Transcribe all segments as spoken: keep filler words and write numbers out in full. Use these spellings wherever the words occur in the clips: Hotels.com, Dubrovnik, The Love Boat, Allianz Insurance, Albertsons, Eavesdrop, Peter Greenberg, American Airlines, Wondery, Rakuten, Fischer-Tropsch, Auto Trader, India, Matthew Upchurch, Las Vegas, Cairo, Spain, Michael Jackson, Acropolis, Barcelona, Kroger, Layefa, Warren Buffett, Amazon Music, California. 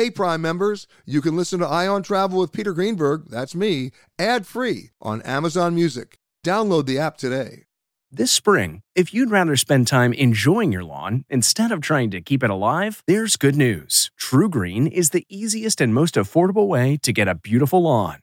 Hey, Prime members, you can listen to Eye on Travel with Peter Greenberg, that's me, ad-free on Amazon Music. Download the app today. This spring, if you'd rather spend time enjoying your lawn instead of trying to keep it alive, there's good news. TruGreen is the easiest and most affordable way to get a beautiful lawn.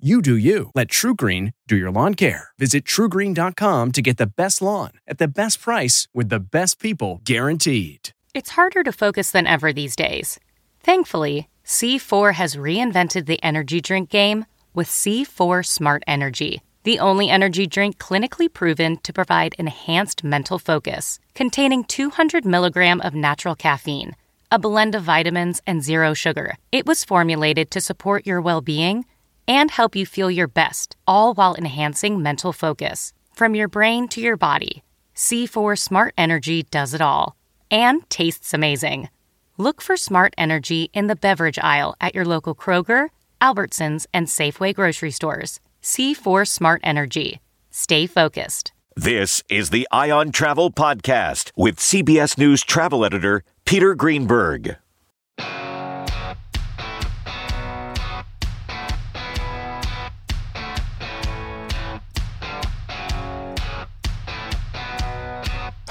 You do you. Let TruGreen do your lawn care. Visit True Green dot com to get the best lawn at the best price with the best people guaranteed. It's harder to focus than ever these days. Thankfully, C four has reinvented the energy drink game with C four Smart Energy, the only energy drink clinically proven to provide enhanced mental focus, containing two hundred milligrams of natural caffeine, a blend of vitamins, and zero sugar. It was formulated to support your well-being and help you feel your best, all while enhancing mental focus. From your brain to your body, C four Smart Energy does it all, and tastes amazing. Look for Smart Energy in the beverage aisle at your local Kroger, Albertsons, and Safeway grocery stores. C four Smart Energy. Stay focused. This is the Eye on Travel Podcast with C B S News travel editor Peter Greenberg.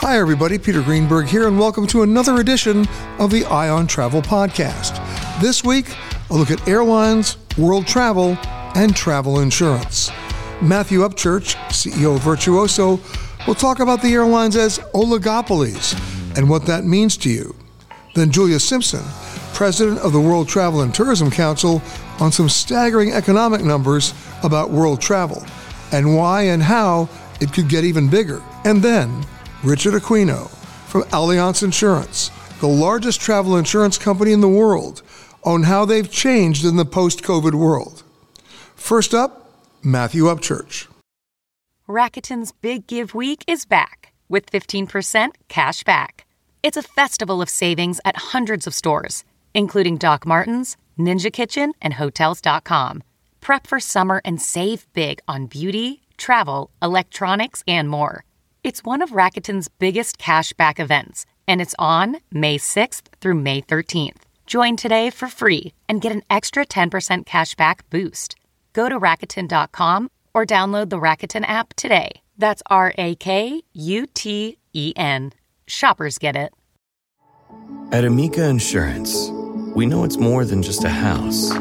Hi, everybody. Peter Greenberg here, and welcome to another edition of the Eye on Travel podcast. This week, a look at airlines, world travel, and travel insurance. Matthew Upchurch, C E O of Virtuoso, will talk about the airlines as oligopolies and what that means to you. Then Julia Simpson, president of the World Travel and Tourism Council, on some staggering economic numbers about world travel and why and how it could get even bigger. And then Richard Aquino from Allianz Insurance, the largest travel insurance company in the world, on how they've changed in the post-COVID world. First up, Matthew Upchurch. Rakuten's Big Give Week is back with fifteen percent cash back. It's a festival of savings at hundreds of stores, including Doc Martens, Ninja Kitchen, and Hotels dot com. Prep for summer and save big on beauty, travel, electronics, and more. It's one of Rakuten's biggest cashback events, and it's on May sixth through May thirteenth. Join today for free and get an extra ten percent cashback boost. Go to Rakuten dot com or download the Rakuten app today. That's R A K U T E N. Shoppers get it. At Amica Insurance, we know it's more than just a house.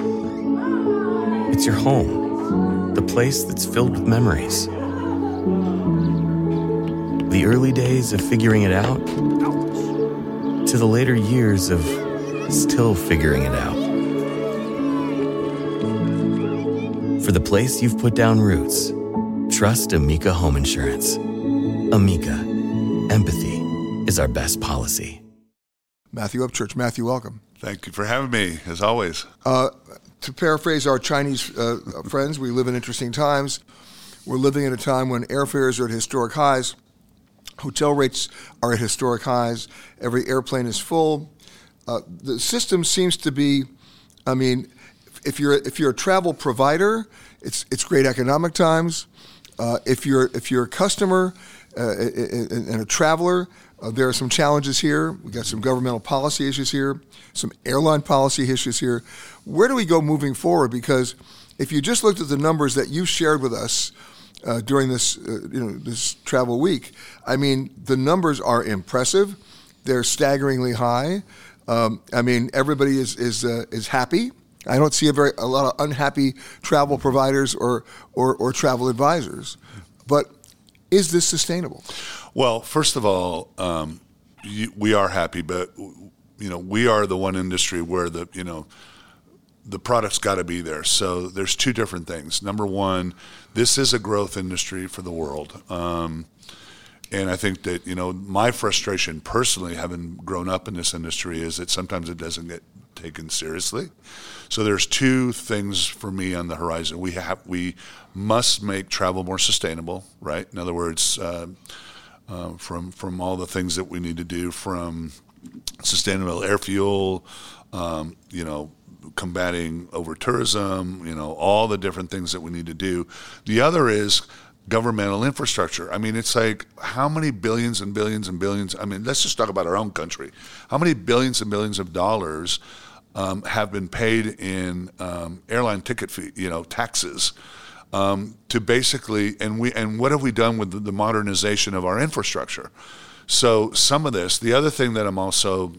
It's your home, the place that's filled with memories. The early days of figuring it out to the later years of still figuring it out. For the place you've put down roots, trust Amica Home Insurance. Amica, empathy is our best policy. Matthew Upchurch. Matthew, welcome. Thank you for having me, as always. Uh, to paraphrase our Chinese uh, friends, we live in interesting times. We're living at a time when airfares are at historic highs. Hotel rates are at historic highs. Every airplane is full. Uh, the system seems to be, I mean, if you're if you're a travel provider, it's it's great economic times. Uh, if you're if you're a customer uh, and a traveler, uh, there are some challenges here. We got some governmental policy issues here, some airline policy issues here. Where do we go moving forward? Because if you just looked at the numbers that you shared with us Uh, during this, uh, you know, this travel week, I mean, the numbers are impressive. They're staggeringly high. Um, I mean, everybody is is uh, is happy. I don't see a very a lot of unhappy travel providers or or, or travel advisors. But is this sustainable? Well, first of all, um, you, we are happy, but you know, we are the one industry where the you know. the product's got to be there. So there's two different things. Number one, this is a growth industry for the world. Um, and I think that, you know, my frustration personally, having grown up in this industry, is that sometimes it doesn't get taken seriously. So there's two things for me on the horizon. We have we must make travel more sustainable, right? In other words, uh, uh, from from all the things that we need to do, from sustainable air fuel, um, you know, combating over tourism, you know, all the different things that we need to do. The other is governmental infrastructure. I mean, it's like how many billions and billions and billions, I mean, let's just talk about our own country. How many billions and billions of dollars um, have been paid in um, airline ticket fee, you know, taxes um, to basically, and we, and what have we done with the modernization of our infrastructure? So some of this, the other thing that I'm also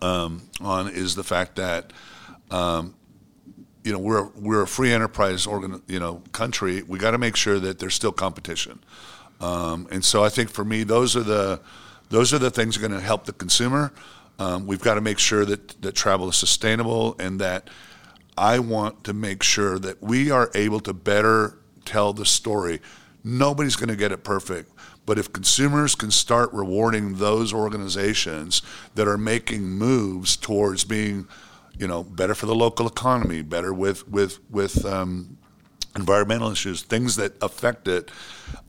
um, on is the fact that, um, you know, we're we're a free enterprise organ, you know, country. We got to make sure that there's still competition, um, and so I think for me, those are the those are the things that are going to help the consumer. Um, we've got to make sure that that travel is sustainable, and that I want to make sure that we are able to better tell the story. Nobody's going to get it perfect, but if consumers can start rewarding those organizations that are making moves towards being, you know, better for the local economy, better with with with um, environmental issues, things that affect it.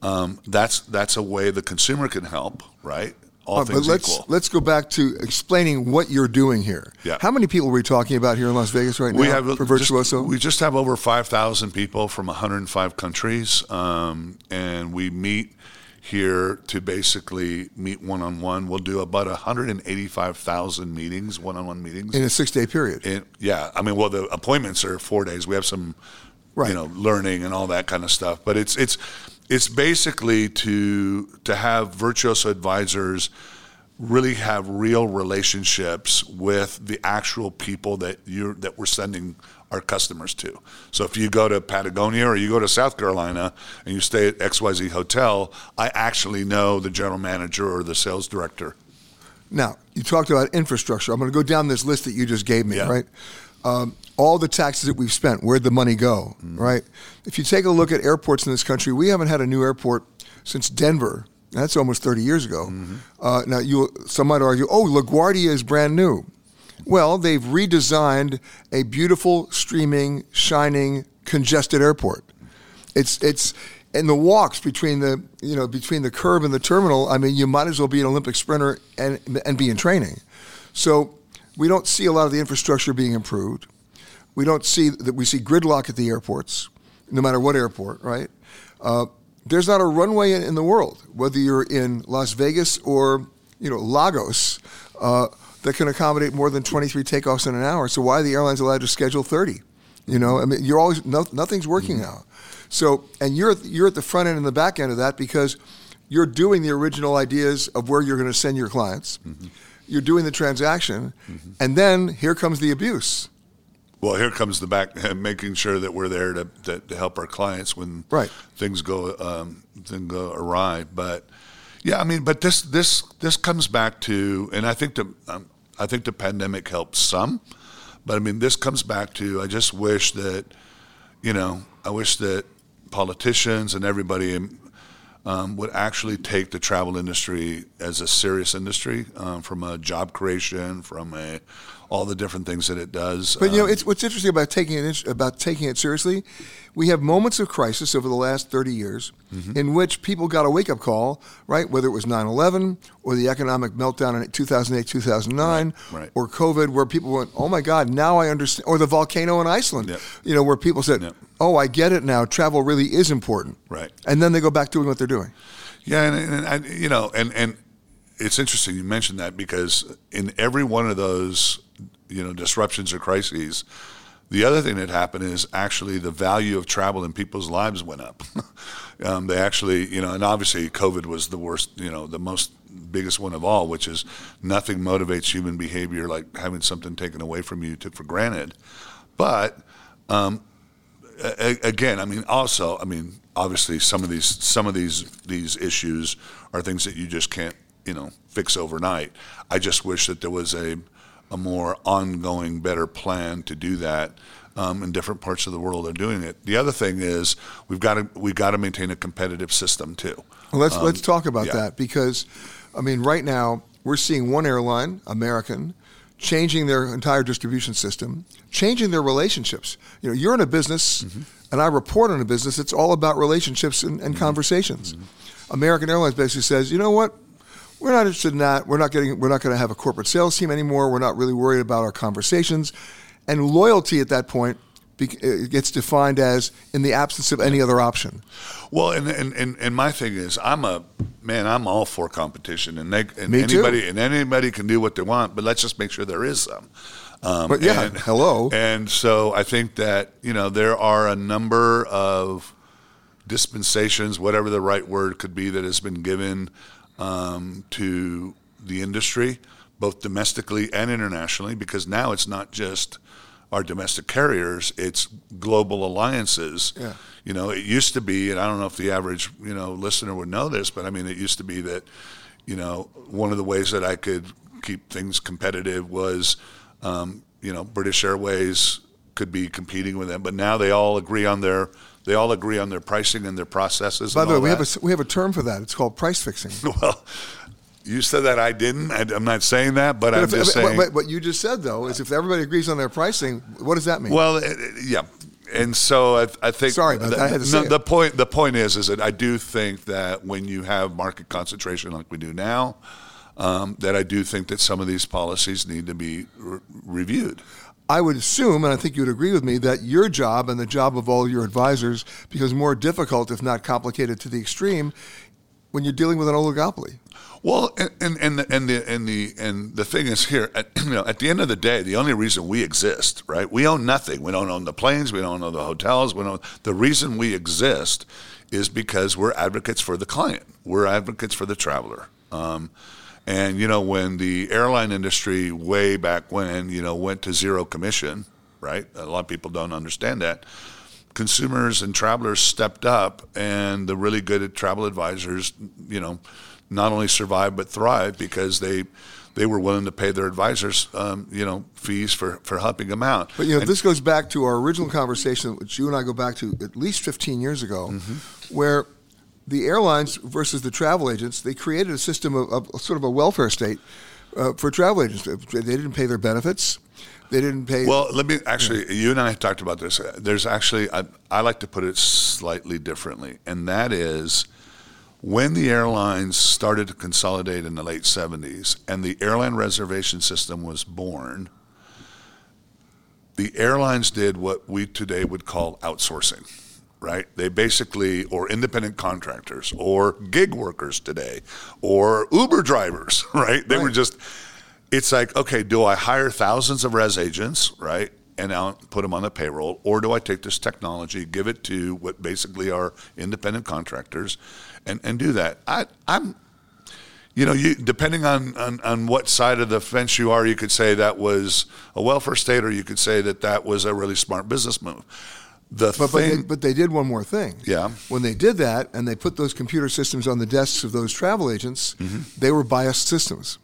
Um, that's that's a way the consumer can help, right? All right, things but let's, equal. Let's go back to explaining what you're doing here. Yeah. How many people are we talking about here in Las Vegas right we now have, for Virtuoso? Just, we just have over five thousand people from one hundred five countries, um, and we meet here to basically meet one-on-one. We'll do about one hundred eighty-five thousand meetings, one-on-one meetings. In a six-day period. In, yeah. I mean, well, the appointments are four days. We have some, right. you know, learning and all that kind of stuff. But it's it's it's basically to to have Virtuoso advisors really have real relationships with the actual people that you that we're sending our customers to. So if you go to Patagonia or you go to South Carolina and you stay at X Y Z Hotel, I actually know the general manager or the sales director. Now, you talked about infrastructure. I'm going to go down this list that you just gave me, yeah. right? Um, all the taxes that we've spent, where'd the money go, mm-hmm. right? If you take a look at airports in this country, we haven't had a new airport since Denver. That's almost thirty years ago. Mm-hmm. Uh, now, you, some might argue, oh, LaGuardia is brand new. Well, they've redesigned a beautiful, streaming, shining, congested airport. It's it's and the walks between the you know between the curb and the terminal. I mean, you might as well be an Olympic sprinter and and be in training. So we don't see a lot of the infrastructure being improved. We don't see that we see gridlock at the airports, no matter what airport, right? Uh, there's not a runway in, in the world, whether you're in Las Vegas or you know Lagos. Uh, that can accommodate more than twenty-three takeoffs in an hour. So why are the airlines allowed to schedule thirty? You know, I mean, you're always, no, nothing's working out. So, and you're, you're at the front end and the back end of that because you're doing the original ideas of where you're going to send your clients. Mm-hmm. You're doing the transaction. Mm-hmm. And then here comes the abuse. Well, here comes the back, making sure that we're there to, to, to help our clients when right. things go, um, things go awry. But yeah, I mean, but this, this, this comes back to, and I think the, um, I think the pandemic helped some, but I mean, this comes back to, I just wish that, you know, I wish that politicians and everybody um, would actually take the travel industry as a serious industry um, from a job creation, from a, all the different things that it does. But, um, you know, it's what's interesting about taking it, about taking it seriously, we have moments of crisis over the last thirty years mm-hmm. in which people got a wake-up call, right, whether it was nine eleven or the economic meltdown in two thousand eight, two thousand nine, right, right. or COVID where people went, oh, my God, now I understand, or the volcano in Iceland, yep. you know, where people said, yep. oh, I get it now, travel really is important. Right. And then they go back doing what they're doing. Yeah, and, and, and you know, and, and it's interesting you mentioned that because in every one of those you know, disruptions or crises. The other thing that happened is actually the value of travel in people's lives went up. um, they actually, you know, and obviously COVID was the worst, you know, the most biggest one of all, which is nothing motivates human behavior like having something taken away from you took for granted. But um, a- again, I mean, also, I mean, obviously some of these, some of these, these issues are things that you just can't, you know, fix overnight. I just wish that there was a, a more ongoing, better plan to do that, um, in different parts of the world are doing it. The other thing is we've got to we've got to maintain a competitive system too. Well, let's um, let's talk about yeah. that because, I mean, right now we're seeing one airline, American, changing their entire distribution system, changing their relationships. You know, you're in a business, mm-hmm. and I report on a business. It's all about relationships and, and mm-hmm. conversations. Mm-hmm. American Airlines basically says, you know what? We're not interested in that. We're not getting. We're not going to have a corporate sales team anymore. We're not really worried about our conversations, and loyalty at that point it gets defined as in the absence of any other option. Well, and and, and, and my thing is, I'm a man. I'm all for competition, and they and Me anybody too. and anybody can do what they want. But let's just make sure there is some. Um, but yeah, and, hello. And so I think that you know there are a number of dispensations, whatever the right word could be, that has been given. Um, to the industry, both domestically and internationally, because now it's not just our domestic carriers, it's global alliances. Yeah. You know, it used to be, and I don't know if the average, you know, listener would know this, but I mean, it used to be that, you know, one of the ways that I could keep things competitive was, um, you know, British Airways could be competing with them, but now they all agree on their They all agree on their pricing and their processes. By the way, we have a we have a term for that. It's called price fixing. Well, you said that I didn't. I, I'm not saying that, but, but I'm if, just if, saying. But what you just said though is if everybody agrees on their pricing, what does that mean? Well, it, yeah, and so I, I think. Sorry, but the, I had to no, say the it. point. The point is, is that I do think that when you have market concentration like we do now, um, that I do think that some of these policies need to be re- reviewed. I would assume, and I think you would agree with me, that your job and the job of all your advisors becomes more difficult, if not complicated, to the extreme, when you're dealing with an oligopoly. Well, and and and the and the and the, and the thing is here, at, you know, at the end of the day, the only reason we exist, right? We own nothing. We don't own the planes. We don't own the hotels. We don't. The reason we exist is because we're advocates for the client. We're advocates for the traveler. Um, And, you know, when the airline industry way back when, you know, went to zero commission, right? A lot of people don't understand that. Consumers and travelers stepped up, and the really good travel advisors, you know, not only survived but thrived because they they were willing to pay their advisors, um, you know, fees for, for helping them out. But, you know, and this goes back to our original conversation, which you and I go back to at least fifteen years ago, mm-hmm. where the airlines versus the travel agents, they created a system of, of sort of a welfare state uh, for travel agents. They didn't pay their benefits. They didn't pay. Well, let me actually, you, know. you and I talked about this. There's actually, I, I like to put it slightly differently, and that is when the airlines started to consolidate in the late seventies and the airline reservation system was born, the airlines did what we today would call outsourcing. Right? They basically, or independent contractors, or gig workers today, or Uber drivers, right? They right. were just, it's like, okay, do I hire thousands of res agents, right, and I'll put them on the payroll, or do I take this technology, give it to what basically are independent contractors, and, and do that? I, I'm, you know, you, depending on, on, on what side of the fence you are, you could say that was a welfare state, or you could say that that was a really smart business move. The but, thing, but, they, but they did one more thing. Yeah. When they did that and they put those computer systems on the desks of those travel agents, mm-hmm. they were biased systems.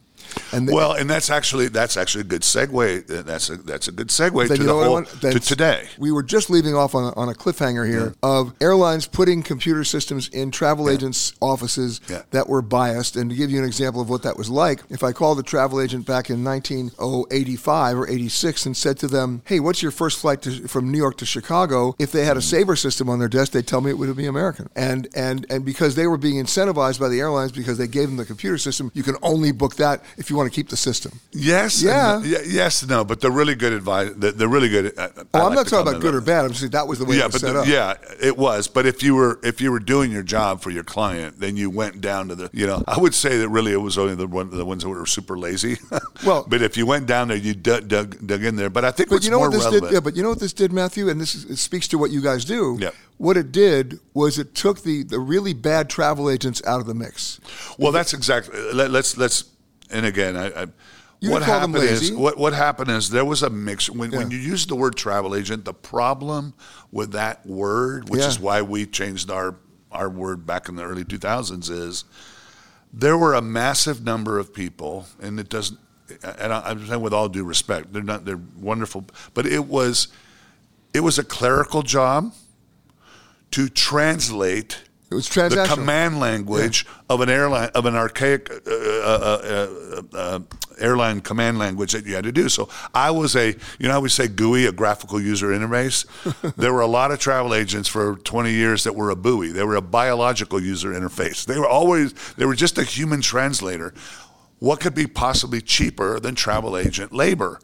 And they, well, and that's actually that's actually a good segue. That's a, that's a good segue to, the whole, to today. We were just leaving off on a, on a cliffhanger here yeah. of airlines putting computer systems in travel yeah. agents' offices yeah. that were biased. And to give you an example of what that was like, if I called a travel agent back in nineteen eighty-five or eighty-six and said to them, hey, what's your first flight to, from New York to Chicago? If they had a saver system on their desk, they'd tell me it would be American. And, and, and because they were being incentivized by the airlines because they gave them the computer system, you can only book that if you want to keep the system. Yes. Yeah. And, yeah yes. No, but the really good advice, the, the really good. I, oh, I I'm like not talking about good or bad. I'm just saying that was the way yeah, it was but set the, up. Yeah, it was. But if you were, if you were doing your job for your client, then you went down to the, you know, I would say that really it was only the one, the ones that were super lazy. Well, but if you went down there, you dug, dug, dug in there. But I think but what's you know more what this relevant. Did, yeah, but you know what this did, Matthew? And this is, it speaks to what you guys do. Yeah. What it did was it took the, the really bad travel agents out of the mix. Well, it, that's exactly, let, let's, let's, And again, I, I, what happened is what, what happened is there was a mix. When, yeah. when you use the word travel agent, the problem with that word, which yeah. is why we changed our, our word back in the early two thousands, is there were a massive number of people, and it doesn't. And I, I'm saying with all due respect, they're not they're wonderful, but it was it was a clerical job to translate It was transactional. The command language yeah. of an airline, of an archaic uh, uh, uh, uh, airline command language that you had to do. So I was a, you know how we say G U I, a graphical user interface? There were a lot of travel agents for twenty years that were a B U I. They were a biological user interface. They were always, they were just a human translator. What could be possibly cheaper than travel agent labor?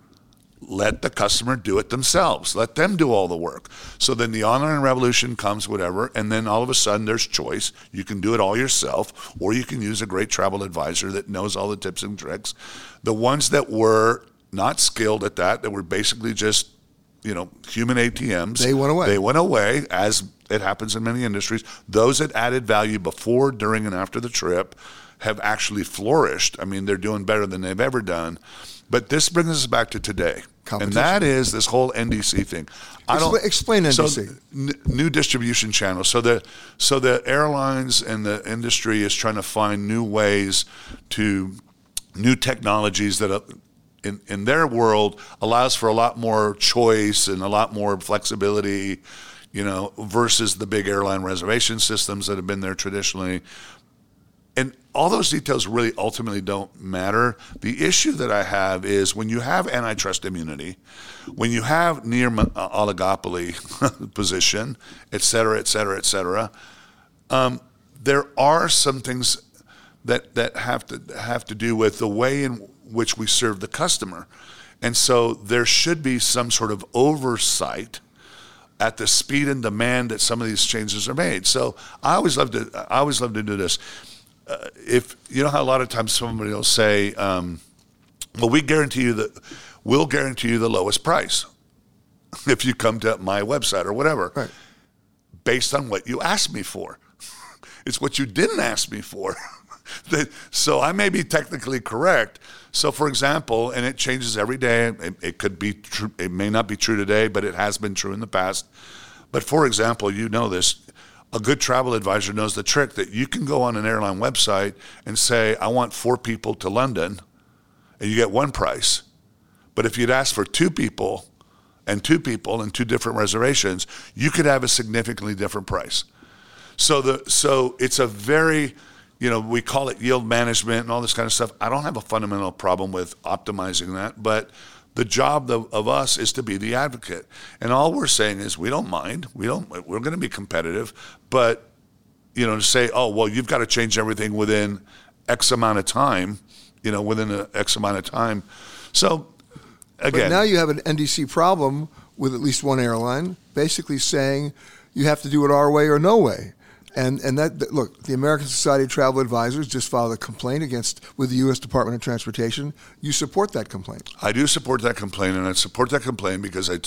Let the customer do it themselves. Let them do all the work. So then the online revolution comes, whatever, and then all of a sudden there's choice. You can do it all yourself, or you can use a great travel advisor that knows all the tips and tricks. The ones that were not skilled at that, that were basically just, you know, human A T Ms. They went away. They went away, as it happens in many industries. Those that added value before, during, and after the trip have actually flourished. I mean, they're doing better than they've ever done. But this brings us back to today, and that is this whole N D C thing. I don't explain N D C. So, n- new distribution channels. So the so the airlines and the industry is trying to find new ways to new technologies that, uh, in in their world, allows for a lot more choice and a lot more flexibility, you know, versus the big airline reservation systems that have been there traditionally. And all those details really ultimately don't matter. The issue that I have is when you have antitrust immunity, when you have near oligopoly position, et cetera, et cetera, et cetera, um, there are some things that that have to have to do with the way in which we serve the customer. And so there should be some sort of oversight at the speed and demand that some of these changes are made. So I always love to I always love to do this. Uh, if you know how a lot of times somebody will say, um, well, we guarantee you that we'll guarantee you the lowest price if you come to my website or whatever, right, based on what you asked me for. It's what you didn't ask me for. that, so I may be technically correct. So, for example, and it changes every day. It, it could be true. It may not be true today, but it has been true in the past. But, for example, you know this. A good travel advisor knows the trick that you can go on an airline website and say, I want four people to London, and you get one price. But if you'd asked for two people and two people and two different reservations, you could have a significantly different price. So the so it's a very, you know, we call it yield management and all this kind of stuff. I don't have a fundamental problem with optimizing that, but the job of, of us is to be the advocate. And all we're saying is we don't mind. We don't, we're going to be competitive. But, you know, to say, oh, well, you've got to change everything within X amount of time, you know, within an X amount of time. So, again. But now you have an N D C problem with at least one airline basically saying you have to do it our way or no way. And and that look, the American Society of Travel Advisors just filed a complaint against with the U S Department of Transportation. You support that complaint? I do support that complaint, and I support that complaint because I,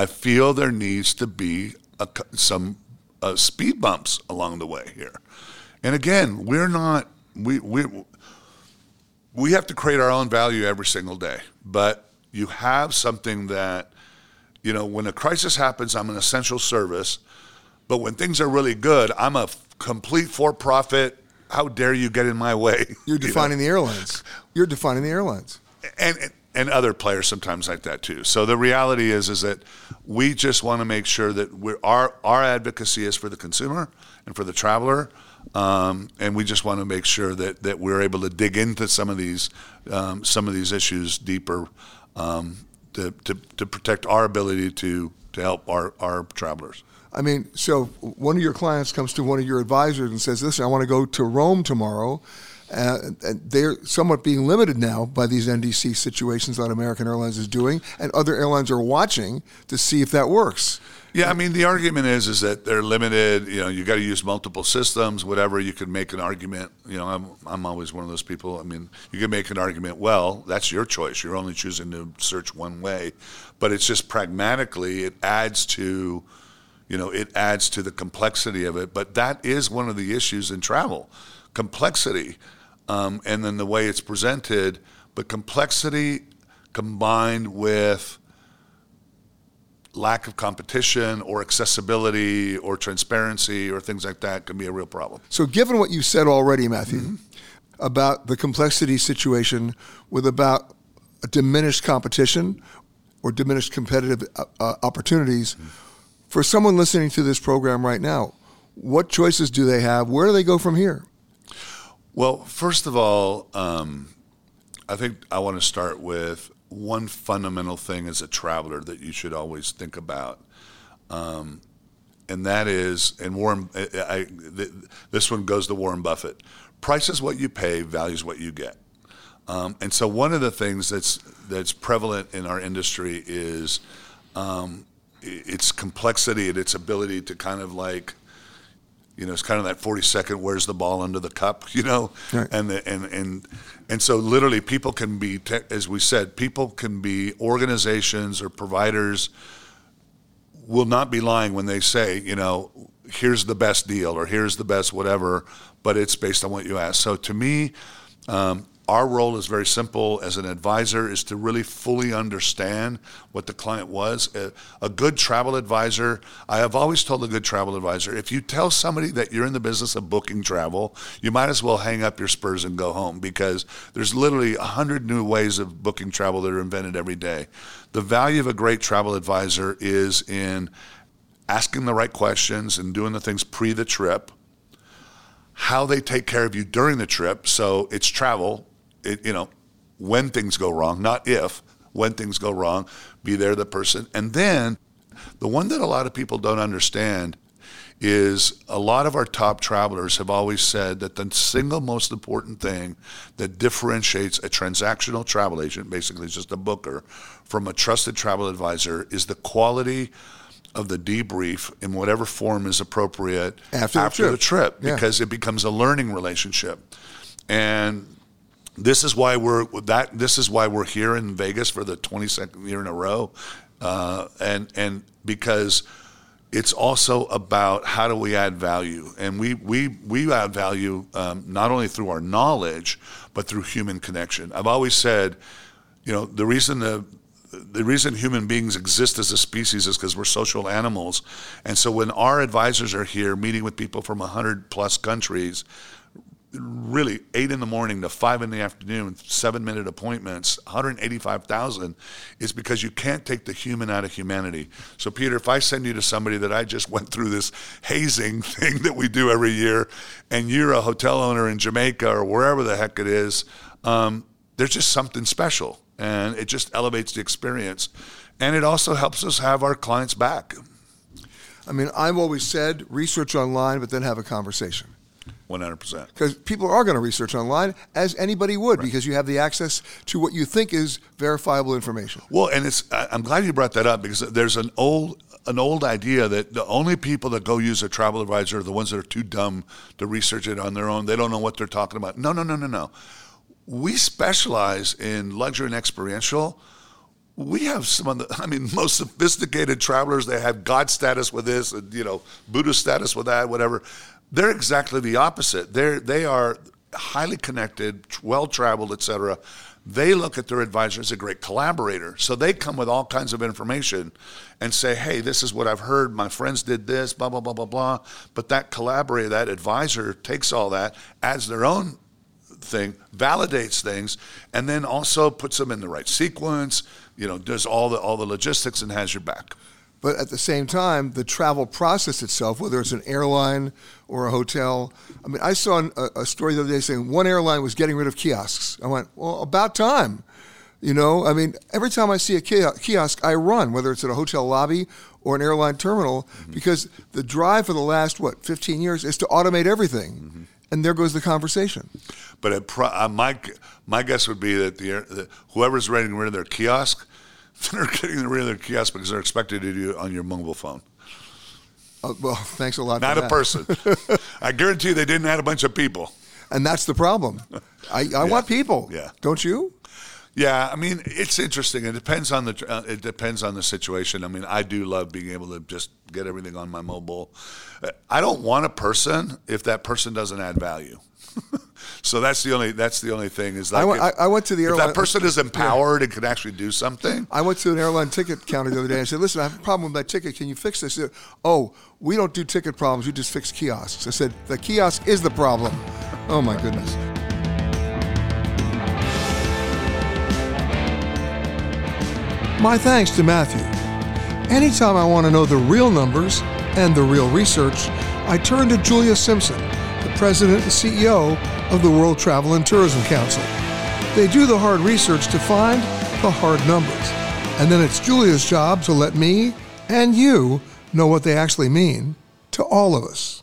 I feel there needs to be a, some uh, speed bumps along the way here. And again, we're not we we we have to create our own value every single day. But you have something that, you know, when a crisis happens, I'm an essential service. But when things are really good, I'm a f- complete for-profit. How dare you get in my way? You're defining you know? the airlines. You're defining the airlines. And, and and other players sometimes like that too. So the reality is is that we just want to make sure that we're, our, our advocacy is for the consumer and for the traveler. Um, and we just want to make sure that, that we're able to dig into some of these um, some of these issues deeper um, to, to to protect our ability to, to help our, our travelers. I mean, so one of your clients comes to one of your advisors and says, listen, I want to go to Rome tomorrow. Uh, and they're somewhat being limited now by these N D C situations that American Airlines is doing, and other airlines are watching to see if that works. Yeah, I mean, the argument is is that they're limited. You know, you got to use multiple systems, whatever. You can make an argument. You know, I'm I'm always one of those people. I mean, you can make an argument. Well, that's your choice. You're only choosing to search one way. But it's just pragmatically, it adds to... You know, it adds to the complexity of it, but that is one of the issues in travel, complexity, um, and then the way it's presented. But complexity combined with lack of competition or accessibility or transparency or things like that can be a real problem. So given what you said already, Matthew, mm-hmm. about the complexity situation with about a diminished competition or diminished competitive uh, opportunities, mm-hmm. for someone listening to this program right now, What choices do they have? Where do they go from here? Well, first of all, um, I think I want to start with one fundamental thing as a traveler that you should always think about. Um, and that is, and Warren, I, I, this one goes to Warren Buffett. Price is what you pay, value is what you get. Um, and so one of the things that's that's prevalent in our industry is um, its complexity and its ability to kind of like, you know, it's kind of that forty-second, where's the ball under the cup, you know? Right. And, the, and and and so literally people can be, as we said, people can be organizations or providers will not be lying when they say, you know, here's the best deal or here's the best whatever, but it's based on what you ask. So to me, um, our role is very simple as an advisor is to really fully understand what the client was. A, a good travel advisor, I have always told a good travel advisor, if you tell somebody that you're in the business of booking travel, you might as well hang up your spurs and go home because there's literally a hundred new ways of booking travel that are invented every day. The value of a great travel advisor is in asking the right questions and doing the things pre the trip, how they take care of you during the trip. So it's travel. It, you know, when things go wrong, not if, when things go wrong, be there the person. And then the one that a lot of people don't understand is a lot of our top travelers have always said that the single most important thing that differentiates a transactional travel agent, basically just a booker, from a trusted travel advisor is the quality of the debrief in whatever form is appropriate after, after the trip, the trip because yeah. it becomes a learning relationship. And This is why we're that. This is why we're here in Vegas for the twenty-second year in a row, uh, and and because it's also about how do we add value, and we we we add value um, not only through our knowledge but through human connection. I've always said, you know, the reason the the reason human beings exist as a species is because we're social animals, and so when our advisors are here meeting with people from a hundred plus countries. Really, eight in the morning to five in the afternoon, seven-minute appointments, one hundred eighty-five thousand, is because you can't take the human out of humanity. So, Peter, if I send you to somebody that I just went through this hazing thing that we do every year, and you're a hotel owner in Jamaica or wherever the heck it is, um, there's just something special, and it just elevates the experience. And it also helps us have our clients back. I mean, I've always said research online, but then have a conversation. one hundred percent. Because people are going to research online, as anybody would, right. Because you have the access to what you think is verifiable information. Well, and it's I'm glad you brought that up, because there's an old an old idea that the only people that go use a travel advisor are the ones that are too dumb to research it on their own. They don't know what they're talking about. No, no, no, no, no. We specialize in luxury and experiential. We have some of the, I mean, most sophisticated travelers. They have God status with this, and, you know, Buddha status with that, whatever. They're exactly the opposite. They they are highly connected, well-traveled, et cetera. They look at their advisor as a great collaborator. So they come with all kinds of information and say, hey, this is what I've heard. My friends did this, blah, blah, blah, blah, blah. But that collaborator, that advisor takes all that, adds their own thing, validates things, and then also puts them in the right sequence, you know, does all the all the logistics and has your back. But at the same time, the travel process itself, whether it's an airline or a hotel. I mean, I saw a, a story the other day saying one airline was getting rid of kiosks. I went, well, about time. You know, I mean, every time I see a kiosk, I run, whether it's at a hotel lobby or an airline terminal, mm-hmm. because the drive for the last, what, fifteen years is to automate everything. Mm-hmm. And there goes the conversation. But at pro- uh, my my guess would be that the, the whoever's getting rid of their kiosk, they're getting rid of their kiosk because they're expected to do it on your mobile phone. Oh, well, thanks a lot. Not for that. A person. I guarantee you they didn't add a bunch of people. And that's the problem. I, I yeah. want people. Yeah. Don't you? Yeah. I mean, it's interesting. It depends on the uh, it depends on the situation. I mean, I do love being able to just get everything on my mobile. I don't want a person if that person doesn't add value. So that's the only that's the only thing is like I went, if, I went to the airline. If that person is empowered yeah. and can actually do something. I went to an airline ticket counter the other day. I said, "Listen, I have a problem with my ticket. Can you fix this?" They said, "Oh, we don't do ticket problems. We just fix kiosks." I said, "The kiosk is the problem." Oh my goodness. My thanks to Matthew. Anytime I want to know the real numbers and the real research, I turn to Julia Simpson, the president and C E O of the World Travel and Tourism Council. They do the hard research to find the hard numbers, and then it's Julia's job to let me and you know what they actually mean to all of us.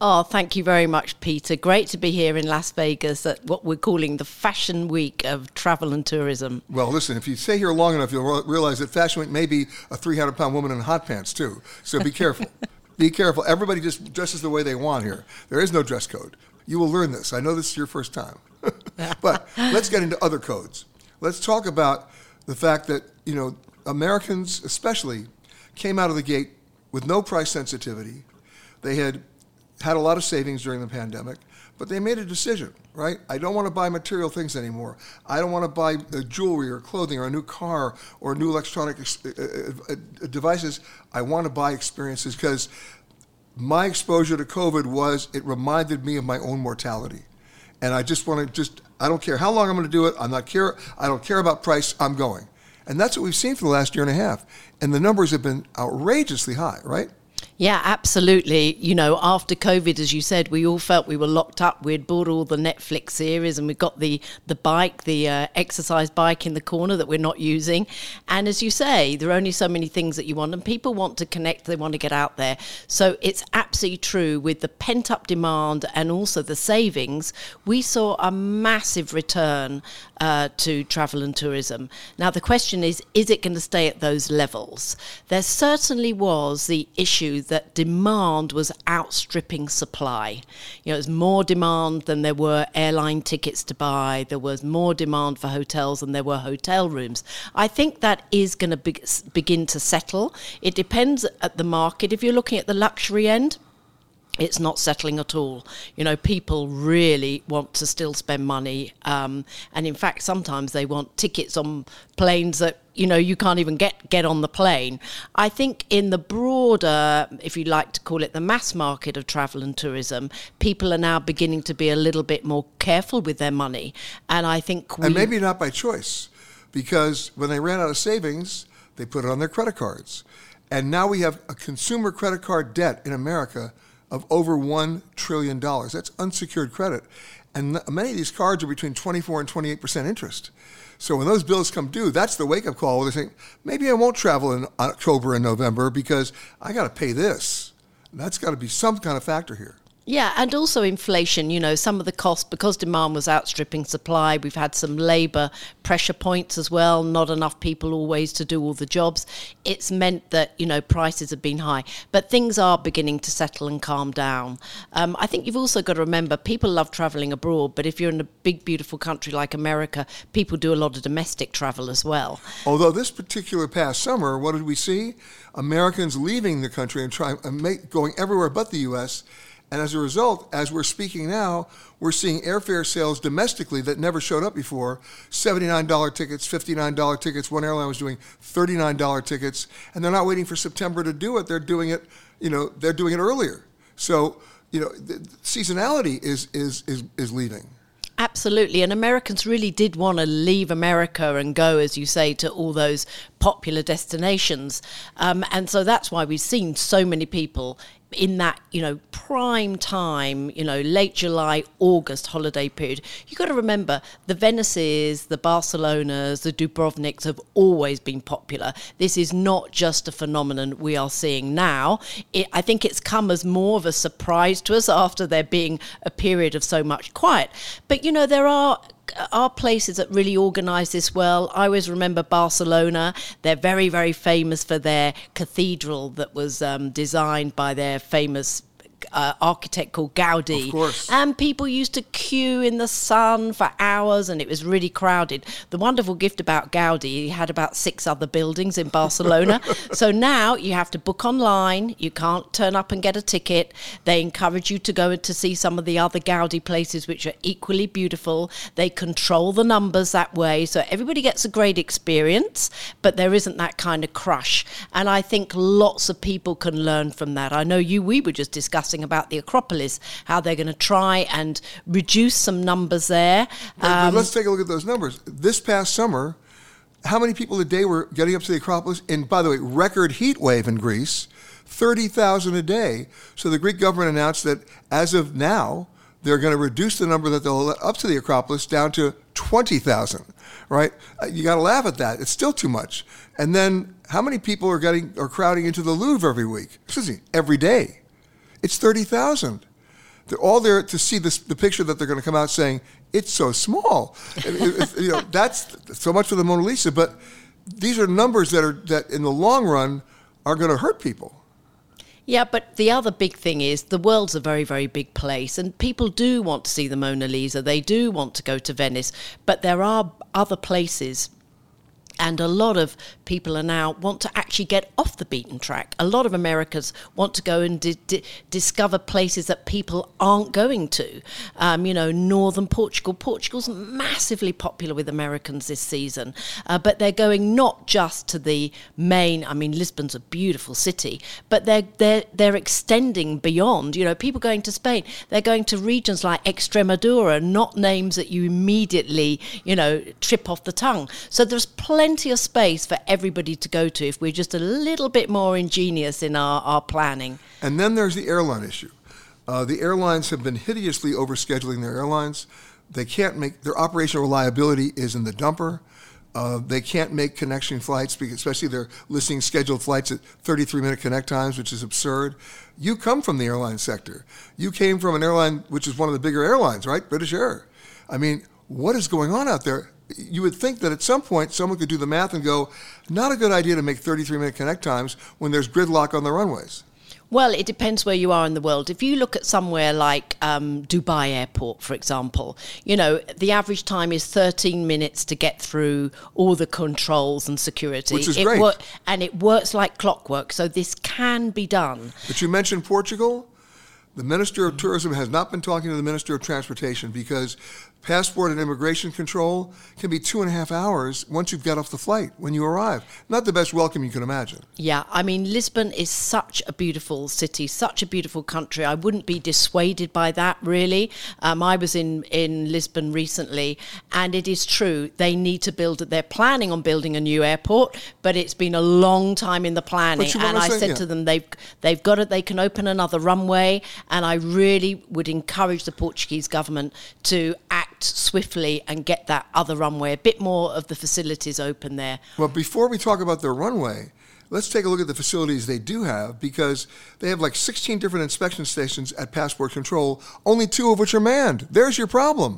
Oh, thank you very much, Peter. Great to be here in Las Vegas at what we're calling the Fashion Week of travel and tourism. Well, listen, if you stay here long enough, you'll realize that Fashion Week may be a three hundred pound woman in hot pants, too. So be careful. Be careful. Everybody just dresses the way they want here. There is no dress code. You will learn this. I know this is your first time. But let's get into other codes. Let's talk about the fact that, you know, Americans especially came out of the gate with no price sensitivity. They had... had a lot of savings during the pandemic, but they made a decision, right? I don't want to buy material things anymore. I don't want to buy jewelry or clothing or a new car or new electronic devices. I want to buy experiences, because my exposure to COVID was, it reminded me of my own mortality. And I just want to just, I don't care how long I'm going to do it. I'm not care. I don't care about price. I'm going. And that's what we've seen for the last year and a half. And the numbers have been outrageously high, right? Yeah, absolutely. You know, after COVID, as you said, we all felt we were locked up. We'd bought all the Netflix series and we got the the bike, the uh, exercise bike in the corner that we're not using. And as you say, there are only so many things that you want, and people want to connect. They want to get out there. So it's absolutely true, with the pent up demand and also the savings, we saw a massive return uh, to travel and tourism. Now, the question is, is it going to stay at those levels? There certainly was the issue that demand was outstripping supply. You know, there's more demand than there were airline tickets to buy. There was more demand for hotels than there were hotel rooms. I think that is going to be- begin to settle. It depends at the market. If you're looking at the luxury end, it's not settling at all. You know, people really want to still spend money. Um, and in fact, sometimes they want tickets on planes that, you know, you can't even get, get on the plane. I think in the broader, if you like to call it the mass market of travel and tourism, people are now beginning to be a little bit more careful with their money. And I think we... And maybe not by choice, because when they ran out of savings, they put it on their credit cards. And now we have a consumer credit card debt in America of over one trillion dollars. That's unsecured credit. And many of these cards are between twenty-four and twenty-eight percent interest. So when those bills come due, that's the wake-up call where they're saying, maybe I won't travel in October and November because I got to pay this. And that's got to be some kind of factor here. Yeah, and also inflation, you know, some of the costs, because demand was outstripping supply, we've had some labour pressure points as well, not enough people always to do all the jobs. It's meant that, you know, prices have been high, but things are beginning to settle and calm down. Um, I think you've also got to remember, people love travelling abroad, but if you're in a big, beautiful country like America, people do a lot of domestic travel as well. Although this particular past summer, what did we see? Americans leaving the country and trying, uh, make, going everywhere but the U S, and as a result, as we're speaking now, we're seeing airfare sales domestically that never showed up before. seventy-nine dollars tickets, fifty-nine dollars tickets. One airline was doing thirty-nine dollars tickets. And they're not waiting for September to do it. They're doing it, you know, they're doing it earlier. So, you know, the seasonality is is is, is leaving. Absolutely. And Americans really did want to leave America and go, as you say, to all those popular destinations. Um, and so that's why we've seen so many people in that, you know, prime time, you know, late July, August holiday period, you've got to remember the Venices, the Barcelonas, the Dubrovniks have always been popular. This is not just a phenomenon we are seeing now. It, I think it's come as more of a surprise to us after there being a period of so much quiet. But, you know, there are... are places that really organise this well. I always remember Barcelona. They're very, very famous for their cathedral that was um, designed by their famous Uh, architect called Gaudi. Of course. And people used to queue in the sun for hours and it was really crowded. The wonderful gift about Gaudi, he had about six other buildings in Barcelona. So now you have to book online. You can't turn up and get a ticket. They encourage you to go to see some of the other Gaudi places which are equally beautiful. They control the numbers that way. So everybody gets a great experience, but there isn't that kind of crush. And I think lots of people can learn from that. I know you, we were just discussing about the Acropolis, how they're going to try and reduce some numbers there. Um, let's take a look at those numbers. This past summer, how many people a day were getting up to the Acropolis? And by the way, record heat wave in Greece, thirty thousand a day. So the Greek government announced that as of now, they're going to reduce the number that they'll let up to the Acropolis down to twenty thousand, right? You got to laugh at that. It's still too much. And then how many people are getting are crowding into the Louvre every week? Excuse me, every day. It's thirty thousand. They're all there to see this, the picture that they're going to come out saying, it's so small. it, it, you know, that's so much for the Mona Lisa. But these are numbers that are that in the long run are going to hurt people. Yeah, but the other big thing is the world's a very, very big place and people do want to see the Mona Lisa. They do want to go to Venice. But there are other places. And a lot of people are now want to actually get off the beaten track. A lot of Americans want to go and di- di- discover places that people aren't going to. Um, you know, northern Portugal. Portugal's massively popular with Americans this season. Uh, but they're going not just to the main, I mean, Lisbon's a beautiful city, but they're, they're, they're extending beyond. You know, people going to Spain, they're going to regions like Extremadura, not names that you immediately, you know, trip off the tongue. So there's plenty Plenty of space for everybody to go to if we're just a little bit more ingenious in our, our planning. And then there's the airline issue. Uh, the airlines have been hideously overscheduling their airlines. They can't make, their operational reliability is in the dumper. Uh, they can't make connection flights, because especially they're listing scheduled flights at thirty-three minute connect times, which is absurd. You come from the airline sector. You came from an airline which is one of the bigger airlines, right? British Air. I mean, what is going on out there? You would think that at some point someone could do the math and go, not a good idea to make thirty-three minute connect times when there's gridlock on the runways. Well, it depends where you are in the world. If you look at somewhere like um, Dubai Airport, for example, you know, the average time is thirteen minutes to get through all the controls and security. Which is it great. Wor- and it works like clockwork, so this can be done. But you mentioned Portugal. The Minister of Tourism has not been talking to the Minister of Transportation because passport and immigration control can be two and a half hours once you've got off the flight when you arrive. Not the best welcome you can imagine. Yeah, I mean, Lisbon is such a beautiful city, such a beautiful country. I wouldn't be dissuaded by that, really. Um, I was in, in Lisbon recently, and it is true. They need to build it. They're planning on building a new airport, but it's been a long time in the planning. And I said yeah. to them, they've, they've got it. They can open another runway. And I really would encourage the Portuguese government to act swiftly and get that other runway, a bit more of the facilities open there. Well, before we talk about their runway, let's take a look at the facilities they do have, because they have like sixteen different inspection stations at passport control, only two of which are manned. There's your problem.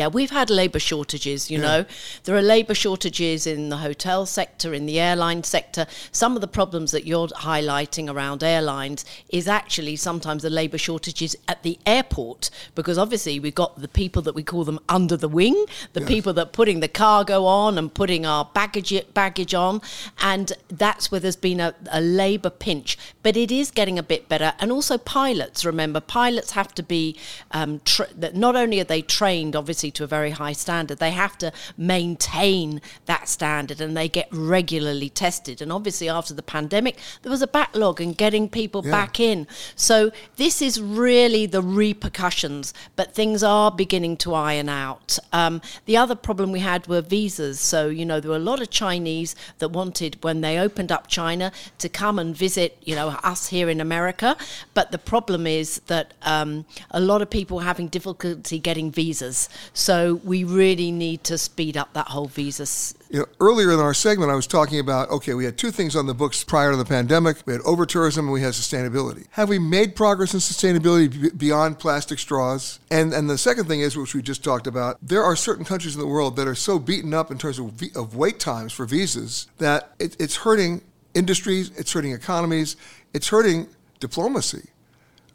Yeah, we've had labour shortages, you yeah. know. There are labour shortages in the hotel sector, in the airline sector. Some of the problems that you're highlighting around airlines is actually sometimes the labour shortages at the airport, because obviously we've got the people that we call them under the wing, the yes. people that are putting the cargo on and putting our baggage baggage on, and that's where there's been a, a labour pinch. But it is getting a bit better. And also pilots, remember, pilots have to be, um, tra- that not only are they trained, obviously, obviously to a very high standard. They have to maintain that standard and they get regularly tested. And obviously after the pandemic, there was a backlog in getting people yeah. back in. So this is really the repercussions, but things are beginning to iron out. Um, the other problem we had were visas. So, you know, there were a lot of Chinese that wanted, when they opened up China, to come and visit, you know, us here in America. But the problem is that um, a lot of people are having difficulty getting visas. So we really need to speed up that whole visa system. You know, earlier in our segment, I was talking about, okay, we had two things on the books prior to the pandemic. We had over-tourism and we had sustainability. Have we made progress in sustainability b- beyond plastic straws? And and the second thing is, which we just talked about, there are certain countries in the world that are so beaten up in terms of, v- of wait times for visas that it, it's hurting industries, it's hurting economies, it's hurting diplomacy.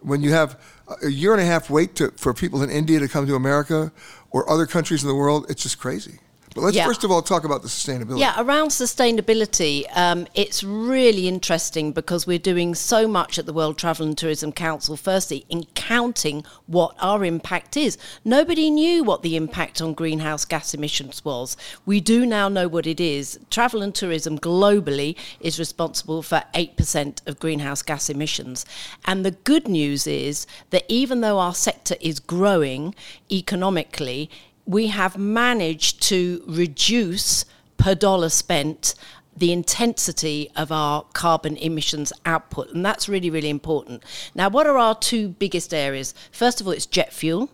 When you have a year and a half wait to, for people in India to come to America or other countries in the world, it's just crazy. But let's yeah. first of all talk about the sustainability. Yeah, around sustainability, um, it's really interesting because we're doing so much at the World Travel and Tourism Council, firstly, in counting what our impact is. Nobody knew what the impact on greenhouse gas emissions was. We do now know what it is. Travel and tourism globally is responsible for eight percent of greenhouse gas emissions. And the good news is that even though our sector is growing economically, we have managed to reduce per dollar spent the intensity of our carbon emissions output. And that's really, really important. Now, what are our two biggest areas? First of all, it's jet fuel.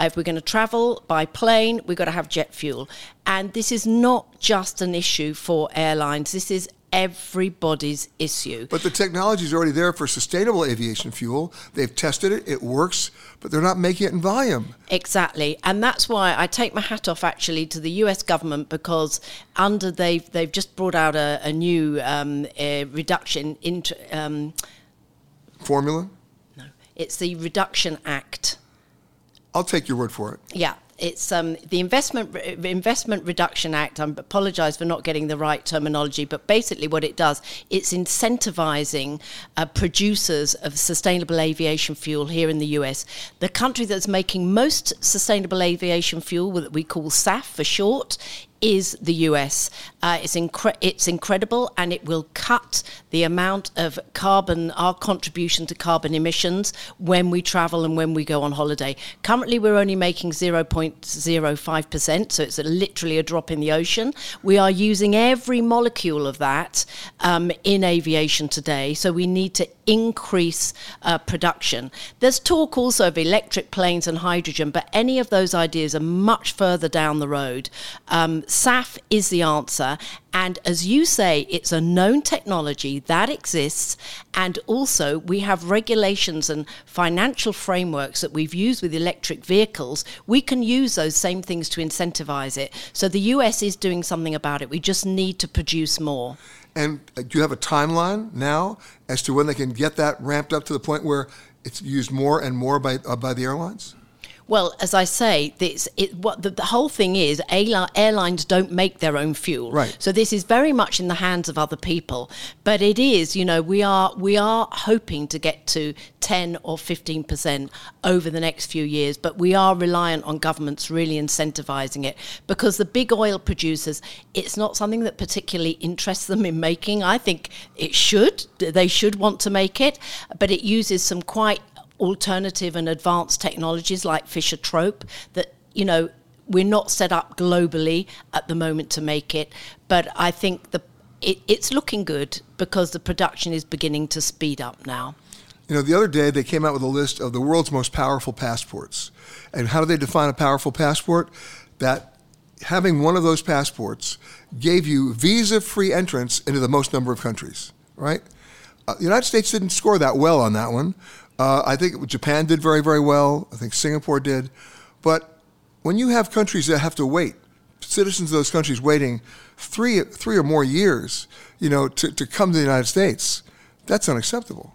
Uh, if we're going to travel by plane, we've got to have jet fuel. And this is not just an issue for airlines. This is everybody's issue. But the technology is already there for sustainable aviation fuel. They've tested it, it works, but they're not making it in volume. Exactly. And that's why I take my hat off actually to the U S government, because under they've they've just brought out a, a new um, a reduction in um, formula? No. It's the Reduction Act. I'll take your word for it. Yeah. It's um, the Investment Investment Reduction Act. I apologise for not getting the right terminology, but basically what it does, it's incentivising uh, producers of sustainable aviation fuel here in the U S. The country that's making most sustainable aviation fuel, that we call S A F for short, is the U S. Uh, it's, incre- it's incredible, and it will cut the amount of carbon, our contribution to carbon emissions, when we travel and when we go on holiday. Currently, we're only making zero point zero five percent, so it's a, literally a drop in the ocean. We are using every molecule of that um, in aviation today, so we need to increase uh, production. There's talk also of electric planes and hydrogen, but any of those ideas are much further down the road. Um, S A F is the answer. And as you say, it's a known technology that exists. And also we have regulations and financial frameworks that we've used with electric vehicles. We can use those same things to incentivize it. So the U S is doing something about it. We just need to produce more. And do you have a timeline now as to when they can get that ramped up to the point where it's used more and more by uh, by the airlines? Well, as I say, this, it, what the, the whole thing is, airlines don't make their own fuel. Right. So this is very much in the hands of other people. But it is, you know, we are we are hoping to get to ten or fifteen percent over the next few years. But we are reliant on governments really incentivizing it, because the big oil producers, it's not something that particularly interests them in making. I think it should. They should want to make it. But it uses some quite alternative and advanced technologies like Fischer-Tropsch that, you know, we're not set up globally at the moment to make it. But I think the it, it's looking good because the production is beginning to speed up now. You know, the other day they came out with a list of the world's most powerful passports. And how do they define a powerful passport? That having one of those passports gave you visa-free entrance into the most number of countries, right? Uh, the United States didn't score that well on that one. Uh, I think Japan did very, very well. I think Singapore did. But when you have countries that have to wait, citizens of those countries waiting three three or more years, you know, to, to come to the United States, that's unacceptable.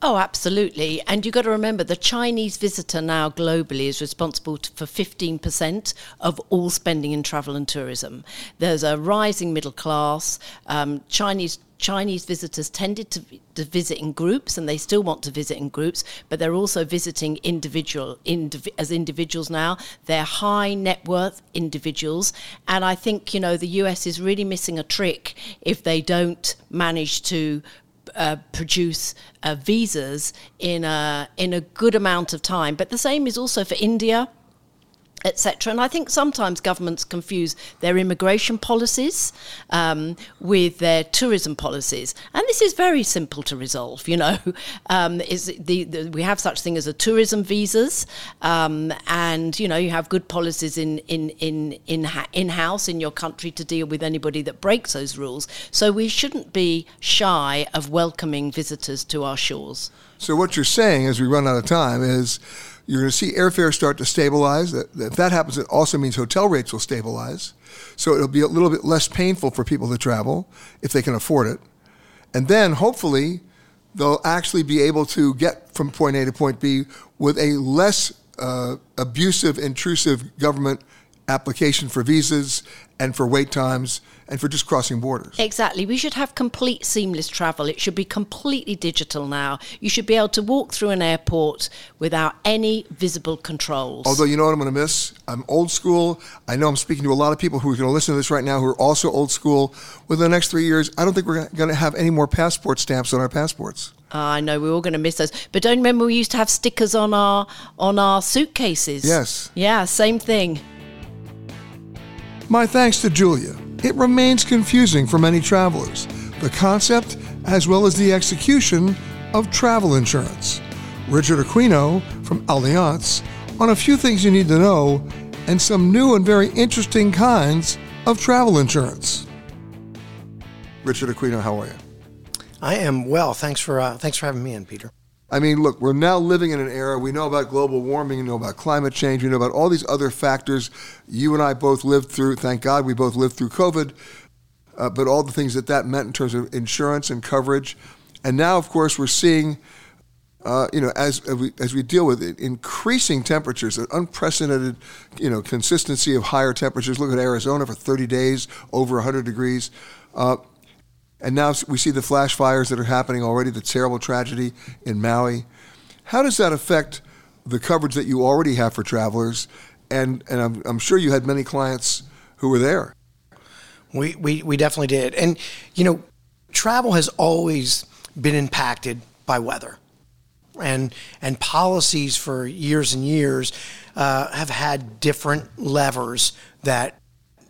Oh, absolutely. And you've got to remember, the Chinese visitor now globally is responsible for fifteen percent of all spending in travel and tourism. There's a rising middle class. Um, Chinese Chinese visitors tended to, to visit in groups, and they still want to visit in groups, but they're also visiting individual indiv- as individuals now. They're high net worth individuals, and I think, you know, the U S is really missing a trick if they don't manage to Uh, produce uh, visas in a in a good amount of time. But the same is also for India, et cetera. And I think sometimes governments confuse their immigration policies um, with their tourism policies. And this is very simple to resolve, you know. Um, is the, the we have such thing as a tourism visas, um, and, you know, you have good policies in in in in ha- in-house in your country to deal with anybody that breaks those rules. So we shouldn't be shy of welcoming visitors to our shores. So what you're saying, as we run out of time, is you're going to see airfare start to stabilize. If that happens, it also means hotel rates will stabilize. So it'll be a little bit less painful for people to travel if they can afford it. And then hopefully they'll actually be able to get from point A to point B with a less uh, abusive, intrusive government application for visas and for wait times and for just crossing borders. Exactly. We should have complete seamless travel. It should be completely digital now. You should be able to walk through an airport without any visible controls. Although, you know what I'm going to miss? I'm old school. I know I'm speaking to a lot of people who are going to listen to this right now who are also old school. Within the next three years, I don't think we're going to have any more passport stamps on our passports. I uh, know, we're all going to miss those. But don't remember we used to have stickers on our on our suitcases? Yes. Yeah, same thing. My thanks to Julia. It remains confusing for many travelers, the concept as well as the execution of travel insurance. Richard Aquino from Allianz on a few things you need to know and some new and very interesting kinds of travel insurance. Richard Aquino, how are you? I am well. Thanks for uh, thanks for having me in, Peter. I mean, look, we're now living in an era, we know about global warming, we know about climate change, we know about all these other factors. You and I both lived through, thank God, we both lived through COVID, uh, but all the things that that meant in terms of insurance and coverage. And now, of course, we're seeing, uh, you know, as, as, we, as we deal with it, increasing temperatures, an unprecedented, you know, consistency of higher temperatures. Look at Arizona for thirty days, over one hundred degrees. Uh, And now we see the flash fires that are happening already, the terrible tragedy in Maui. How does that affect the coverage that you already have for travelers? And and I'm, I'm sure you had many clients who were there. We, we, we definitely did. And, you know, travel has always been impacted by weather. And and policies for years and years uh, have had different levers that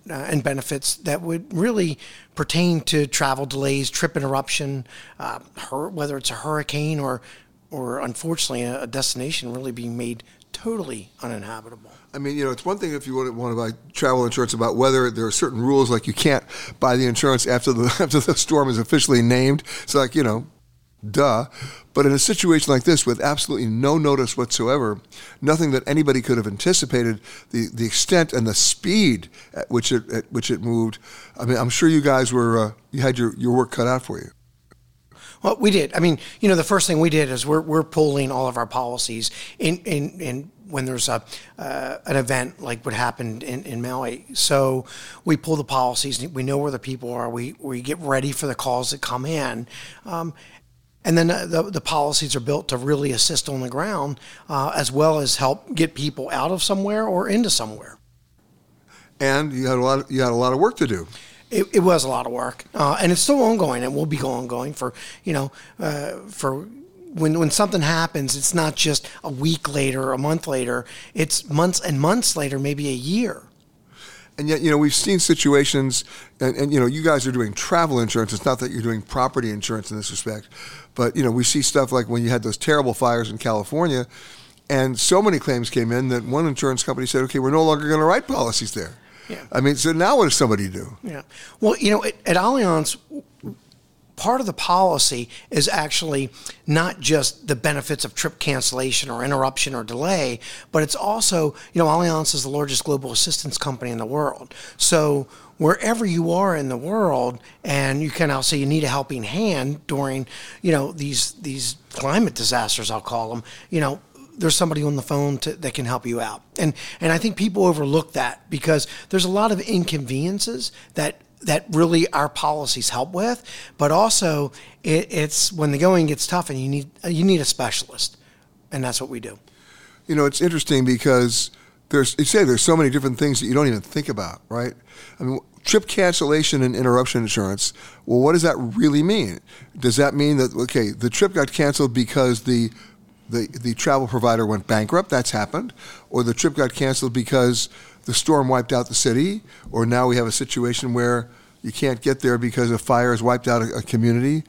Uh, and benefits that would really pertain to travel delays, trip interruption, uh, hur- whether it's a hurricane or, or unfortunately, a, a destination really being made totally uninhabitable. I mean, you know, it's one thing if you want to, want to buy travel insurance about weather. There are certain rules, like you can't buy the insurance after the after the storm is officially named. It's like, you know, duh. But in a situation like this, with absolutely no notice whatsoever, nothing that anybody could have anticipated, the, the extent and the speed at which it at which it moved. I mean, I'm sure you guys were uh, you had your, your work cut out for you. Well, we did. I mean, you know, the first thing we did is we're we're pulling all of our policies in in, in when there's a uh, an event like what happened in, in Maui. So we pull the policies. We know where the people are. We we get ready for the calls that come in. Um, And then the, the policies are built to really assist on the ground, uh, as well as help get people out of somewhere or into somewhere. And you had a lot. Of, you had a lot of work to do. It, it was a lot of work, uh, and it's still ongoing, and will be ongoing for you know uh, for. When when something happens, it's not just a week later, a month later. It's months and months later, maybe a year. And yet, you know, we've seen situations, and, and, you know, you guys are doing travel insurance. It's not that you're doing property insurance in this respect. But, you know, we see stuff like when you had those terrible fires in California, and so many claims came in that one insurance company said, okay, we're no longer going to write policies there. Yeah. I mean, so now what does somebody do? Yeah. Well, you know, at, at Allianz, part of the policy is actually not just the benefits of trip cancellation or interruption or delay, but it's also, you know, Allianz is the largest global assistance company in the world. So wherever you are in the world, and you can also, you need a helping hand during, you know, these these climate disasters, I'll call them, you know, there's somebody on the phone to, that can help you out. And and I think people overlook that because there's a lot of inconveniences that that really our policies help with, but also it, it's when the going gets tough and you need you need a specialist, and that's what we do. You know, it's interesting because there's you say there's so many different things that you don't even think about, right? I mean, trip cancellation and interruption insurance. Well, what does that really mean? Does that mean that okay, the trip got canceled because the the the travel provider went bankrupt? That's happened, or the trip got canceled because the storm wiped out the city, or now we have a situation where you can't get there because a fire has wiped out a, a community.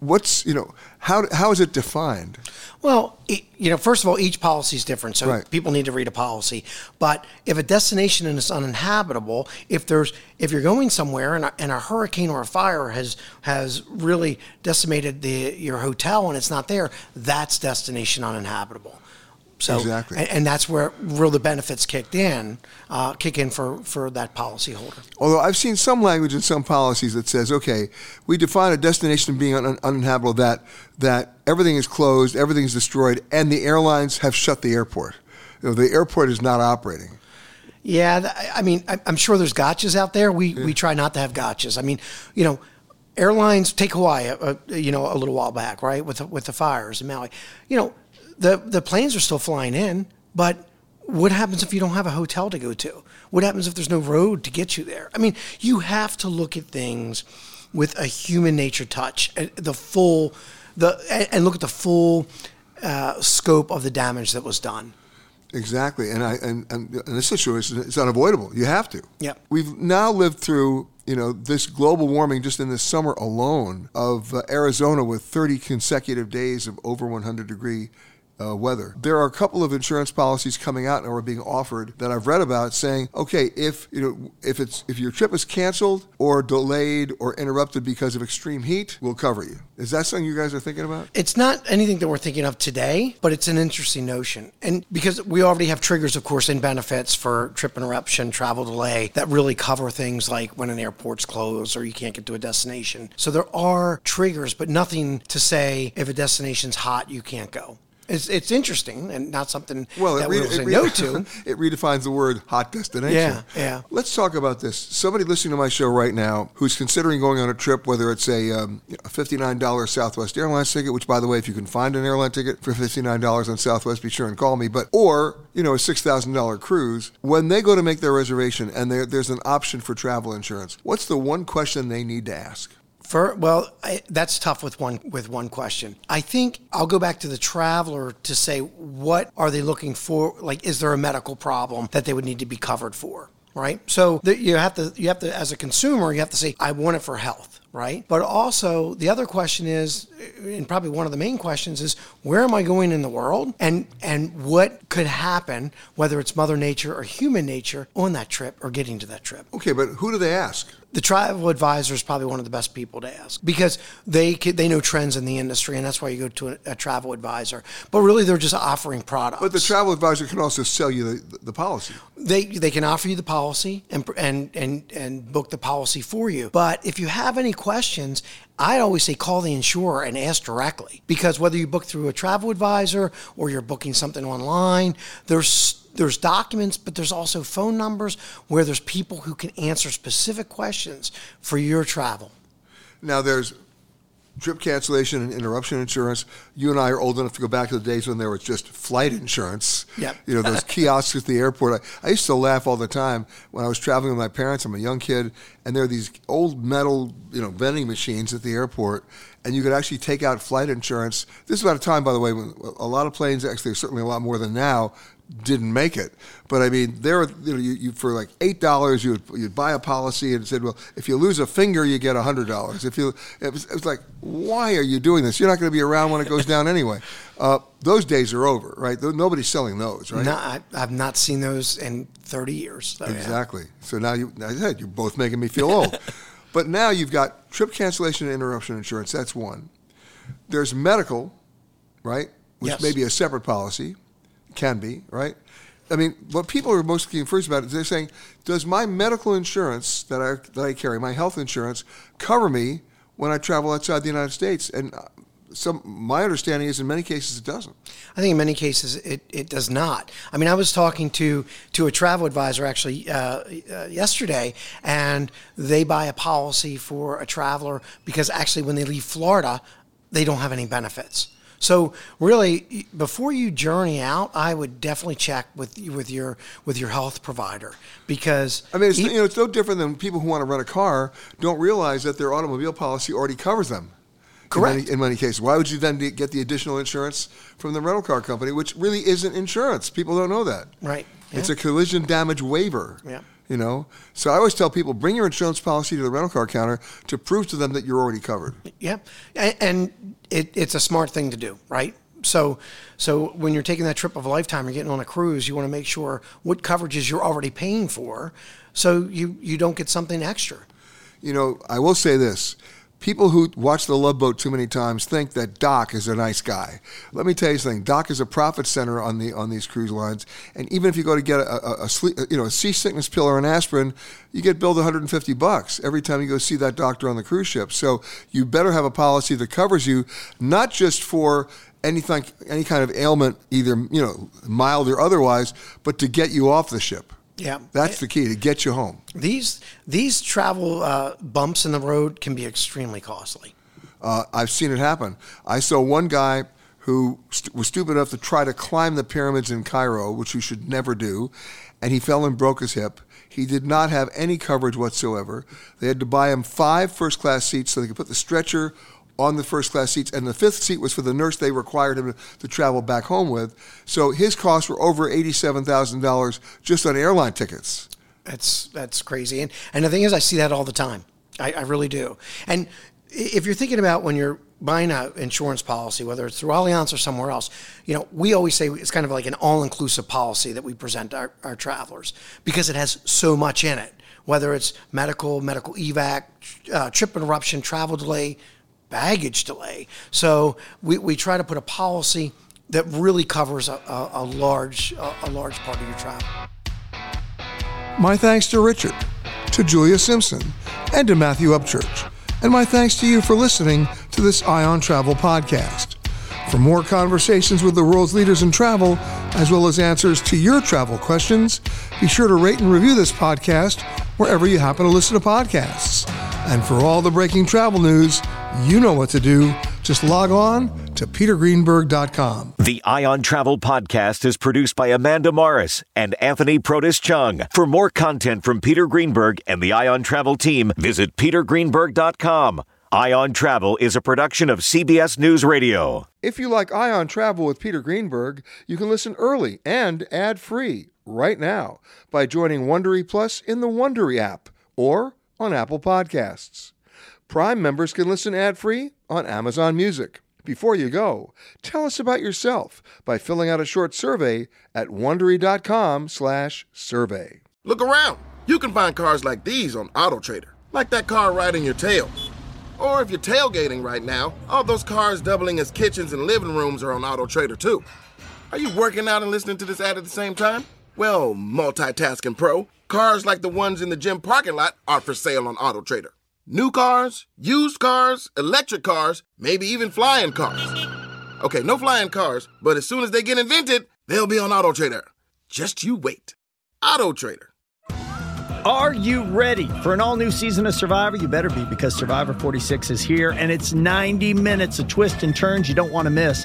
What's, you know, how how is it defined? Well, it, you know, first of all, each policy is different, so right. people need to read a policy. But if a destination is uninhabitable, if there's if you're going somewhere and a, and a hurricane or a fire has has really decimated the your hotel and it's not there, that's destination uninhabitable. So, exactly. And, and that's where real the benefits kicked in, uh, kick in for, for that policy holder. Although I've seen some language in some policies that says, okay, we define a destination being un- uninhabitable that that everything is closed, everything is destroyed, and the airlines have shut the airport. You know, the airport is not operating. Yeah, th- I mean, I, I'm sure there's gotchas out there. We yeah. we try not to have gotchas. I mean, you know, airlines take Hawaii, uh, you know, a little while back, right, with with the fires in Maui, you know. The the planes are still flying in, but what happens if you don't have a hotel to go to? What happens if there's no road to get you there? I mean, you have to look at things with a human nature touch, the full, the and look at the full uh, scope of the damage that was done. Exactly, and I and, and in this situation, it's unavoidable. You have to. Yeah, we've now lived through. You know, this global warming just in this summer alone of uh, Arizona with thirty consecutive days of over one hundred degree. Uh, weather. There are a couple of insurance policies coming out or being offered that I've read about saying, okay, if you know if it's if your trip is canceled or delayed or interrupted because of extreme heat, we'll cover you. Is that something you guys are thinking about? It's not anything that we're thinking of today, but it's an interesting notion. And because we already have triggers, of course, in benefits for trip interruption, travel delay, that really cover things like when an airport's closed or you can't get to a destination. So there are triggers, but nothing to say if a destination's hot, you can't go. It's it's interesting and not something well, that we re- say re- no to. It redefines the word hot destination. Yeah, yeah. Let's talk about this. Somebody listening to my show right now who's considering going on a trip, whether it's a, um, a fifty-nine dollars Southwest Airlines ticket, which, by the way, if you can find an airline ticket for fifty-nine dollars on Southwest, be sure and call me. But or, you know, a six thousand dollars cruise, when they go to make their reservation and there's an option for travel insurance, what's the one question they need to ask? For, well, I, that's tough with one with one question. I think I'll go back to the traveler to say, what are they looking for? Like, is there a medical problem that they would need to be covered for, right? So the, you have to, you have to, as a consumer, you have to say, I want it for health, right? But also, the other question is, and probably one of the main questions is, where am I going in the world? And, and what could happen, whether it's Mother Nature or human nature, on that trip or getting to that trip? Okay, but who do they ask? The travel advisor is probably one of the best people to ask because they they know trends in the industry, and that's why you go to a, a travel advisor. But really, they're just offering products. But the travel advisor can also sell you the, the policy. They they can offer you the policy and and and and book the policy for you. But if you have any questions, I always say call the insurer and ask directly, because whether you book through a travel advisor or you're booking something online, there's There's documents, but there's also phone numbers where there's people who can answer specific questions for your travel. Now, there's trip cancellation and interruption insurance. You and I are old enough to go back to the days when there was just flight insurance. Yep. You know, those kiosks at the airport. I, I used to laugh all the time when I was traveling with my parents. I'm a young kid, and there are these old metal, you know, vending machines at the airport. And you could actually take out flight insurance. This is about a time, by the way, when a lot of planes, actually certainly a lot more than now, didn't make it. But I mean, there, you know, you, you for like eight dollars, you would you'd buy a policy and said, well, if you lose a finger, you get a hundred dollars. If you, it was, it was like, why are you doing this? You're not going to be around when it goes down anyway. Uh, those days are over, right? Nobody's selling those, right? No, I, I've not seen those in thirty years. So exactly. Yeah. So now you, now you're both making me feel old. But now you've got trip cancellation and interruption insurance. That's one. There's medical, right, which yes. may be a separate policy, can be, right? I mean, what people are most confused about is they're saying, does my medical insurance that I that I carry, my health insurance, cover me when I travel outside the United States? And some, my understanding is in many cases it doesn't. I think in many cases it, it does not. I mean, I was talking to, to a travel advisor actually uh, uh, yesterday, and they buy a policy for a traveler because actually when they leave Florida, they don't have any benefits. So really, before you journey out, I would definitely check with with your with your health provider, because I mean, it's, e- you know, it's no different than people who want to rent a car don't realize that their automobile policy already covers them. Correct. In many, in many cases, why would you then get the additional insurance from the rental car company, which really isn't insurance? People don't know that. Right. Yeah. It's a collision damage waiver. Yeah. You know, so I always tell people, bring your insurance policy to the rental car counter to prove to them that you're already covered. Yeah, and it, it's a smart thing to do, right? So, so when you're taking that trip of a lifetime, you're getting on a cruise, you want to make sure what coverages you're already paying for, so you, you don't get something extra. You know, I will say this. People who watch The Love Boat too many times think that Doc is a nice guy. Let me tell you something. Doc is a profit center on the on these cruise lines, and even if you go to get a, a, a sleep, you know, a seasickness pill or an aspirin, you get billed one hundred fifty bucks every time you go see that doctor on the cruise ship. So you better have a policy that covers you, not just for anything, any kind of ailment, either you know mild or otherwise, but to get you off the ship. Yeah, that's it, the key to get you home. These these travel uh, bumps in the road can be extremely costly. Uh, I've seen it happen. I saw one guy who st- was stupid enough to try to climb the pyramids in Cairo, which you should never do, and he fell and broke his hip. He did not have any coverage whatsoever. They had to buy him five first-class seats so they could put the stretcher on the first-class seats, and the fifth seat was for the nurse they required him to travel back home with. So his costs were over eighty-seven thousand dollars just on airline tickets. That's that's crazy. And and the thing is, I see that all the time. I, I really do. And if you're thinking about when you're buying an insurance policy, whether it's through Allianz or somewhere else, you know, we always say it's kind of like an all-inclusive policy that we present our, our travelers, because it has so much in it, whether it's medical, medical evac, uh, trip interruption, travel delay, baggage delay. So we, we try to put a policy that really covers a, a, a large a, a large part of your travel. My thanks to Richard, to Julia Simpson, and to Matthew Upchurch. And my thanks to you for listening to this Eye on Travel podcast. For more conversations with the world's leaders in travel, as well as answers to your travel questions, be sure to rate and review this podcast wherever you happen to listen to podcasts. And for all the breaking travel news, you know what to do. Just log on to peter greenberg dot com. The Eye on Travel podcast is produced by Amanda Morris and Anthony Protis-Chung. For more content from Peter Greenberg and the Eye on Travel team, visit peter greenberg dot com. Eye on Travel is a production of C B S News Radio. If you like Eye on Travel with Peter Greenberg, you can listen early and ad-free right now by joining Wondery Plus in the Wondery app or on Apple Podcasts. Prime members can listen ad-free on Amazon Music. Before you go, tell us about yourself by filling out a short survey at wondery dot com slash survey. Look around. You can find cars like these on Auto Trader, like that car riding your tail. Or if you're tailgating right now, all those cars doubling as kitchens and living rooms are on Auto Trader too. Are you working out and listening to this ad at the same time? Well, multitasking pro, cars like the ones in the gym parking lot are for sale on Auto Trader. New cars, used cars, electric cars, maybe even flying cars. Okay, no flying cars, but as soon as they get invented, they'll be on Auto Trader. Just you wait. Auto Trader. Are you ready for an all-new season of Survivor? You better be, because Survivor forty-six is here, and it's ninety minutes of twists and turns you don't want to miss.